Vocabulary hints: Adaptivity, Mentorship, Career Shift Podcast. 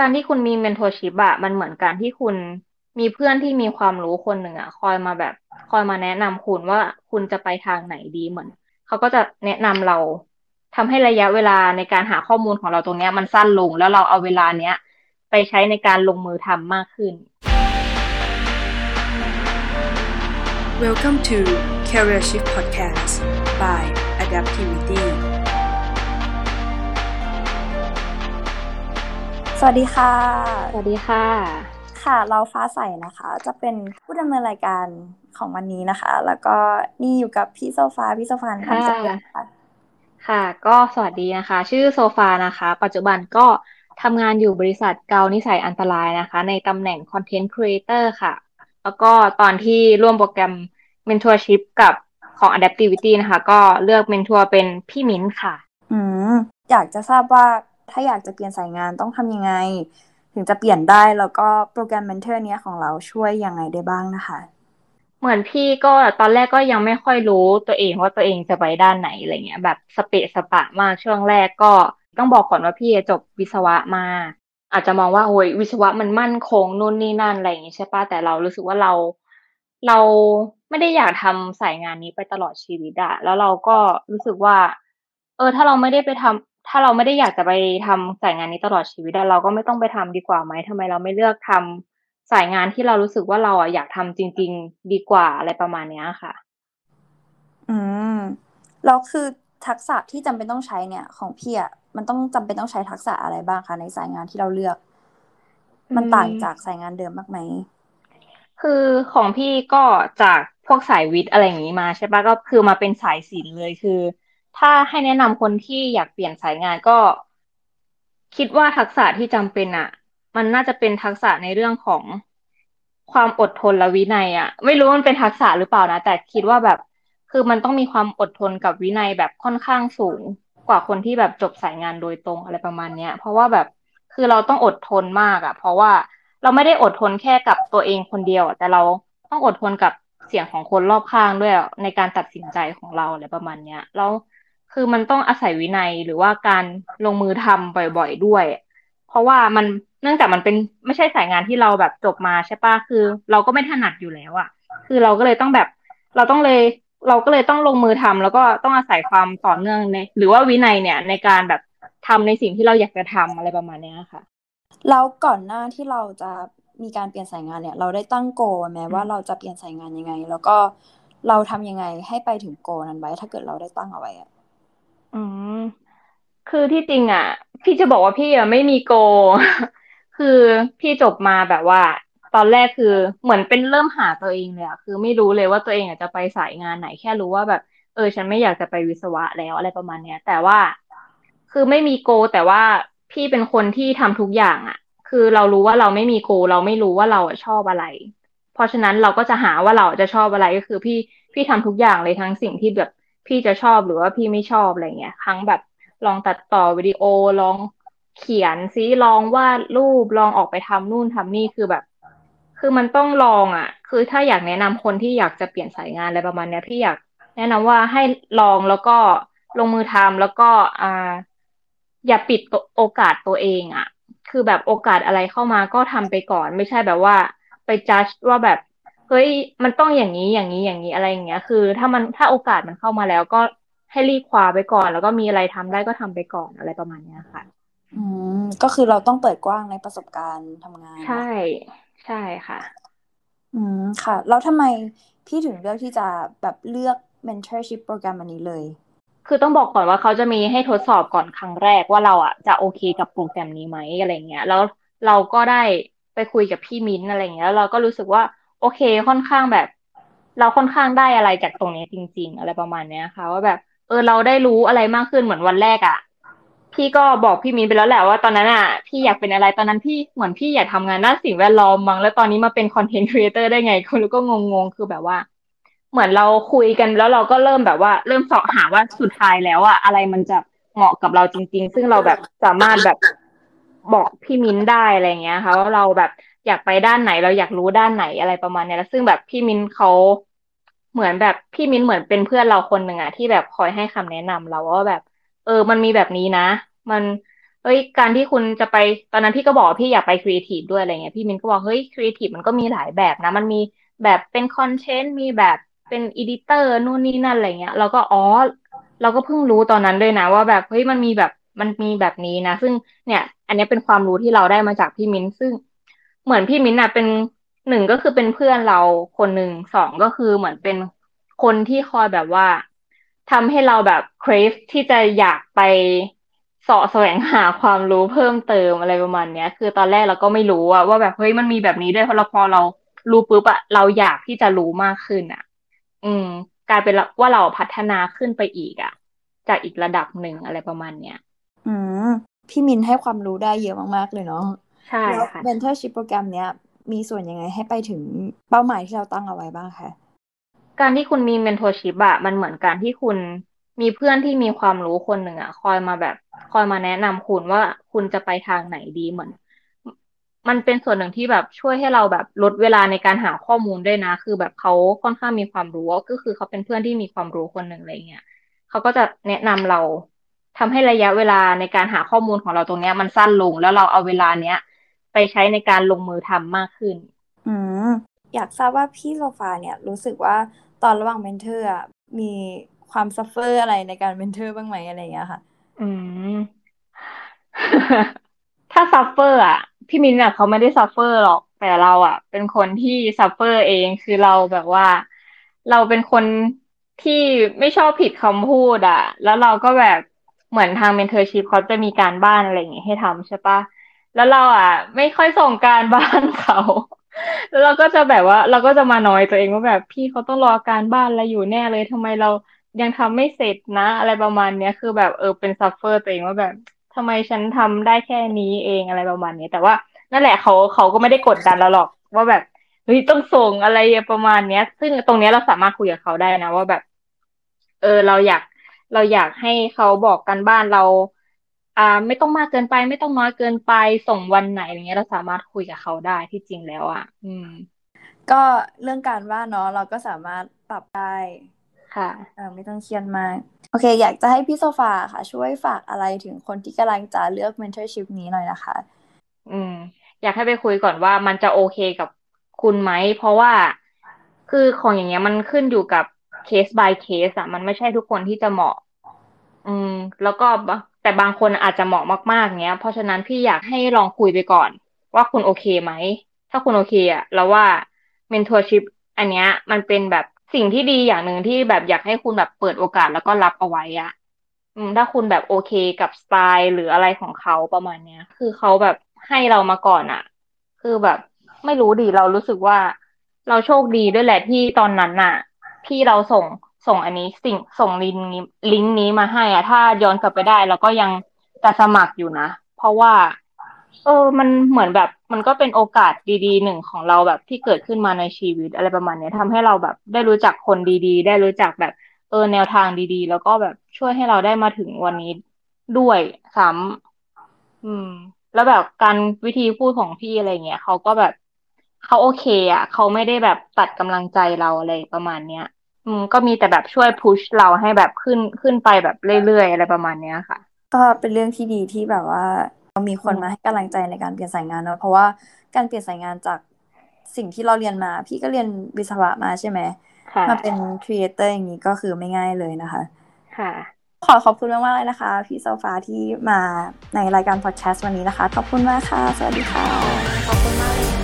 การที่คุณมีเมนทอร์ชิพอะมันเหมือนการที่คุณมีเพื่อนที่มีความรู้คนหนึ่งอะคอยมาแนะนำคุณว่าคุณจะไปทางไหนดีเหมือนเขาก็จะแนะนำเราทำให้ระยะเวลาในการหาข้อมูลของเราตรงนี้มันสั้นลงแล้วเราเอาเวลาเนี้ยไปใช้ในการลงมือทำมากขึ้น Welcome to Career Shift Podcast by Adaptivity สวัสดีค่ะสวัสดีค่ะค่ะเราฟ้าใสนะคะจะเป็นผู้ดำเนินรายการของวันนี้นะคะแล้วก็นี่อยู่กับพี่โซฟาพี่โซฟาค่ะค่ะก็สวัสดีนะคะชื่อโซฟานะคะปัจจุบันก็ทำงานอยู่บริษัทเกานิสัยอันตรายนะคะในตำแหน่ง Content Creator ค่ะแล้วก็ตอนที่ร่วมโปรแกรม Mentorship กับของ Adaptivity นะคะก็เลือก Mentor เป็นพี่มิ้นค่ะอยากจะทราบว่าถ้าอยากจะเปลี่ยนสายงานต้องทำยังไงถึงจะเปลี่ยนได้แล้วก็โปรแกรม Mentor เนี้ยของเราช่วยยังไงได้บ้างนะคะเหมือนพี่ก็ตอนแรกก็ยังไม่ค่อยรู้ตัวเองว่าตัวเองจะไปด้านไหนอะไรเงี้ยแบบสเปะสปะมากช่วงแรกก็ต้องบอกก่อนว่าพี่จบวิศวะมาอาจจะมองว่าโหยวิศวะมันมั่นคงนู่นนี่นั่นอะไรอย่างงี้ใช่ป่ะแต่เรารู้สึกว่าเราไม่ได้อยากทำสายงานนี้ไปตลอดชีวิตอะแล้วเราก็รู้สึกว่าถ้าเราไม่ได้ไปทำถ้าเราไม่ได้อยากจะไปทำสายงานนี้ตลอดชีวิตเราก็ไม่ต้องไปทำดีกว่าไหมทำไมเราไม่เลือกทำสายงานที่เรารู้สึกว่าเราอยากทำจริงๆดีกว่าอะไรประมาณนี้ค่ะแล้วคือทักษะที่จำเป็นต้องใช้เนี่ยของพี่อะมันต้องจำเป็นต้องใช้ทักษะอะไรบ้างคะในสายงานที่เราเลือกมันต่างจากสายงานเดิมมากไหมคือของพี่ก็จากพวกสายวิทย์อะไรอย่างนี้มาใช่ป่ะก็คือมาเป็นสายศิลป์เลยคือถ้าให้แนะนำคนที่อยากเปลี่ยนสายงานก็คิดว่าทักษะที่จำเป็นอ่ะมันน่าจะเป็นทักษะในเรื่องของความอดทนและวินัยอ่ะไม่รู้มันเป็นทักษะหรือเปล่านะแต่คิดว่าแบบคือมันต้องมีความอดทนกับวินัยแบบค่อนข้างสูงกว่าคนที่แบบจบสายงานโดยตรงอะไรประมาณเนี้ยเพราะว่าแบบคือเราต้องอดทนมากอะเพราะว่าเราไม่ได้อดทนแค่กับตัวเองคนเดียวแต่เราต้องอดทนกับเสียงของคนรอบข้างด้วยในการตัดสินใจของเราอะไรประมาณเนี้ยแล้วคือมันต้องอาศัยวินัยหรือว่าการลงมือทำบ่อยๆด้วยเพราะว่ามันเนื่องจากมันเป็นไม่ใช่สายงานที่เราแบบจบมาใช่ป่ะคือเราก็ไม่ถนัดอยู่แล้วอะคือเราก็เลยต้องแบบเราก็เลยต้องลงมือทำแล้วก็ต้องอาศัยความต่อเนื่องในหรือว่าวินัยเนี่ยในการแบบทำในสิ่งที่เราอยากจะทำอะไรประมาณนี้ค่ะแล้วก่อนหน้าที่เราจะมีการเปลี่ยนสายงานเนี่ยเราได้ตั้งโกลไหมว่าเราจะเปลี่ยนสายงานยังไงแล้วก็เราทำยังไงให้ไปถึงโกลนั้นไว้ถ้าเกิดเราได้ตั้งเอาไว้อ่ะคือที่จริงอ่ะพี่จะบอกว่าพี่ไม่มีโกล คือพี่จบมาแบบว่าตอนแรกคือเหมือนเป็นเริ่มหาตัวเองเลยอะคือไม่รู้เลยว่าตัวเองจะไปสายงานไหนแค่รู้ว่าแบบฉันไม่อยากจะไปวิศวะแล้วอะไรประมาณเนี้ยแต่ว่าคือไม่มีโกแต่ว่าพี่เป็นคนที่ทำทุกอย่างอะคือเรารู้ว่าเราไม่มีโกเราไม่รู้ว่าเราชอบอะไรเพราะฉะนั้นเราก็จะหาว่าเราจะชอบอะไรก็คือพี่ทำทุกอย่างเลยทั้งสิ่งที่แบบพี่จะชอบหรือว่าพี่ไม่ชอบอะไรเงี้ยทั้งแบบลองตัดต่อวิดีโอลองเขียนซิลองวาดรูปลองออกไปทำนู่นทำนี่คือแบบคือมันต้องลองอ่ะคือถ้าอยากแนะนำคนที่อยากจะเปลี่ยนสายงานอะไรประมาณนี้พี่อยากแนะนำว่าให้ลองแล้วก็ลงมือทำแล้วก็อย่าปิดโอกาสตัวเองอ่ะคือแบบโอกาสอะไรเข้ามาก็ทำไปก่อนไม่ใช่แบบว่าไปจัดว่าแบบเฮ้ยมันต้องอย่างนี้อย่างนี้อย่างนี้อะไรอย่างเงี้ยคือถ้าโอกาสมันเข้ามาแล้วก็ให้รีบคว้าไปก่อนแล้วก็มีอะไรทำได้ก็ทำไปก่อนอะไรประมาณนี้ค่ะก็คือเราต้องเปิดกว้างในประสบการณ์ทำงานใช่ใช่ค่ะค่ะแล้วทำไมพี่ถึงเลือกที่จะแบบเลือก mentorship โปรแกรมอันนี้เลยคือต้องบอกก่อนว่าเขาจะมีให้ทดสอบก่อนครั้งแรกว่าเราจะโอเคกับโปรแกรมนี้ไหมอะไรเงี้ยแล้วเราก็ได้ไปคุยกับพี่มิ้นอะไรเงี้ยแล้วเราก็รู้สึกว่าโอเคค่อนข้างแบบเราค่อนข้างได้อะไรจากตรงนี้จริงๆอะไรประมาณเนี้ยค่ะว่าแบบเราได้รู้อะไรมากขึ้นเหมือนวันแรกพี่ก็บอกพี่มิ้นไปแล้วแหละว่าตอนนั้นพี่อยากเป็นอะไรตอนนั้นพี่เหมือนพี่อยากทำงานด้านสิ่งแวดล้อมมั้งแล้วตอนนี้มาเป็นคอนเทนต์ครีเอเตอร์ได้ไงคนก็งงคือแบบว่าเหมือนเราคุยกันแล้วเราก็เริ่มแบบว่าเริ่มเสาะหาว่าสุดท้ายแล้วอะไรมันจะเหมาะกับเราจริงๆซึ่งเราแบบสามารถแบบบอกพี่มิ้นได้อะไรเงี้ยค่ะว่าเราแบบอยากไปด้านไหนเราอยากรู้ด้านไหนอะไรประมาณนี้แล้วซึ่งแบบพี่มิ้นเขาเหมือนแบบพี่มิ้นเหมือนเป็นเพื่อนเราคนนึงที่แบบคอยให้คำแนะนำเราว่าแบบมันมีแบบนี้นะมัน เฮ้ยการที่คุณจะไปตอนนั้นพี่ก็บอกพี่อยากไปครีเอทีฟด้วยอะไรเงี้ยพี่มินก็บอกเฮ้ยครีเอทีฟมันก็มีหลายแบบนะมันมีแบบเป็นคอนเทนต์มีแบบเป็นอีดิเตอร์นู่นนี่นั่นอะไรเงี้ยเราก็เราก็เพิ่งรู้ตอนนั้นด้วยนะว่าแบบเฮ้ยมันมีแบบนี้นะซึ่งเนี่ยอันนี้เป็นความรู้ที่เราได้มาจากพี่มินซึ่งเหมือนพี่มินน่ะเป็น1ก็คือเป็นเพื่อนเราคนนึง2ก็คือเหมือนเป็นคนที่คอยแบบว่าทำให้เราแบบ crave ที่จะอยากไปเสาะแสวงหาความรู้เพิ่มเติมอะไรประมาณเนี้ยคือตอนแรกเราก็ไม่รู้อะว่าแบบเฮ้ยมันมีแบบนี้ด้วยพอเรารู้ปุ๊บอะเราอยากที่จะรู้มากขึ้นอะกลายเป็นว่าเราพัฒนาขึ้นไปอีกอะจากอีกระดับหนึ่งอะไรประมาณเนี้ยพี่มินให้ความรู้ได้เยอะมากๆเลยเนาะใช่ค่ะ mentorship โปรแกรมเนี้ยมีส่วนยังไงให้ไปถึงเป้าหมายที่เราตั้งเอาไว้บ้างคะการที่คุณมี mentorship อะมันเหมือนการที่คุณมีเพื่อนที่มีความรู้คนหนึ่งอะคอยมาแนะนำคุณว่าคุณจะไปทางไหนดีเหมือนมันเป็นส่วนหนึ่งที่แบบช่วยให้เราแบบลดเวลาในการหาข้อมูลด้วยนะคือแบบเขาค่อนข้างมีความรู้ก็คือเขาเป็นเพื่อนที่มีความรู้คนหนึ่งอะไรเงี้ยเขาก็จะแนะนำเราทำให้ระยะเวลาในการหาข้อมูลของเราตรงเนี้ยมันสั้นลงแล้วเราเอาเวลาเนี้ยไปใช้ในการลงมือทำมากขึ้นอยากทราบว่าพี่โซฟาเนี่ยรู้สึกว่าตอนระหว่างเมนเทอร์มีความซัฟเฟอร์อะไรในการเมนเทอร์บ้างไหมอะไรเงี้ยค่ะถ้าซัฟเฟอร์อ่ะพี่มินน่ะเขาไม่ได้ซัฟเฟอร์หรอกแต่เราอ่ะเป็นคนที่ซัฟเฟอร์เองคือเราแบบว่าเราเป็นคนที่ไม่ชอบผิดคำพูดอ่ะแล้วเราก็แบบเหมือนทางเมนเทอร์ชิพเขาจะมีการบ้านอะไรอย่างเงี้ยให้ทำใช่ปะแล้วเราอ่ะไม่ค่อยส่งการบ้านเขาแล้วเราก็จะแบบว่าเราก็จะมานอยตัวเองว่าแบบพี่เขาต้องรอการบ้านเราอยู่แน่เลยทำไมเรายังทำไม่เสร็จนะอะไรประมาณเนี้ยคือแบบเป็นซัฟเฟอร์ตัวเองว่าแบบทำไมฉันทำได้แค่นี้เองอะไรประมาณนี้แต่ว่านั่นแหละเขาก็ไม่ได้กดดันเราหรอกว่าแบบเฮ้ยต้องส่งอะไรประมาณเนี้ยซึ่งตรงเนี้ยเราสามารถคุยกับเขาได้นะว่าแบบเราอยากให้เขาบอกกันบ้านเราไม่ต้องมากเกินไปไม่ต้องน้อยเกินไปส่งวันไหนอย่างเงี้ยเราสามารถคุยกับเขาได้ที่จริงแล้วอ่ะก็เรื่องการบ้านเนาะเราก็สามารถปรับได้ค่ะไม่ต้องเครียดมากโอเคอยากจะให้พี่โซฟาค่ะช่วยฝากอะไรถึงคนที่กำลังจะเลือก mentorship นี้หน่อยนะคะอยากให้ไปคุยก่อนว่ามันจะโอเคกับคุณไหมเพราะว่าคือของอย่างเงี้ยมันขึ้นอยู่กับ case by case อะมันไม่ใช่ทุกคนที่จะเหมาะแล้วก็แต่บางคนอาจจะเหมาะมากๆเงี้ยเพราะฉะนั้นพี่อยากให้ลองคุยไปก่อนว่าคุณโอเคไหมถ้าคุณโอเคอะแล้วว่า mentorship อันเนี้ยมันเป็นแบบสิ่งที่ดีอย่างหนึ่งที่แบบอยากให้คุณแบบเปิดโอกาสแล้วก็รับเอาไว้อะถ้าคุณแบบโอเคกับสไตล์หรืออะไรของเขาประมาณเนี้ยคือเขาแบบให้เรามาก่อนอะคือแบบไม่รู้ดิเรารู้สึกว่าเราโชคดีด้วยแหละที่ตอนนั้นน่ะพี่เราส่งอันนี้สิ่งส่งลิงก์นี้มาให้อะถ้าย้อนกลับไปได้เราก็ยังจะสมัครอยู่นะเพราะว่ามันเหมือนแบบมันก็เป็นโอกาสดีๆหนึ่งของเราแบบที่เกิดขึ้นมาในชีวิตอะไรประมาณนี้ทำให้เราแบบได้รู้จักคนดีๆได้รู้จักแบบแนวทางดีๆแล้วก็แบบช่วยให้เราได้มาถึงวันนี้ด้วยซ้ำแล้วแบบการวิธีพูดของพี่อะไรเงี้ยเขาก็แบบเขาโอเคอ่ะเขาไม่ได้แบบตัดกำลังใจเราอะไรประมาณเนี้ยก็มีแต่แบบช่วยพุชเราให้แบบขึ้นไปแบบเรื่อยๆอะไรประมาณเนี้ยค่ะก็เป็นเรื่องที่ดีที่แบบว่ามีคนมาให้กำลังใจในการเปลี่ยนสายงานเนาะเพราะว่าการเปลี่ยนสายงานจากสิ่งที่เราเรียนมาพี่ก็เรียนวิศวะมาใช่ไหมมาเป็นครีเอเตอร์อย่างนี้ก็คือไม่ง่ายเลยนะคะค่ะขอบคุณมากๆเลยนะคะพี่โซฟาที่มาในรายการพอดแคสต์วันนี้นะคะขอบคุณมากค่ะสวัสดีค่ะขอบคุณมาก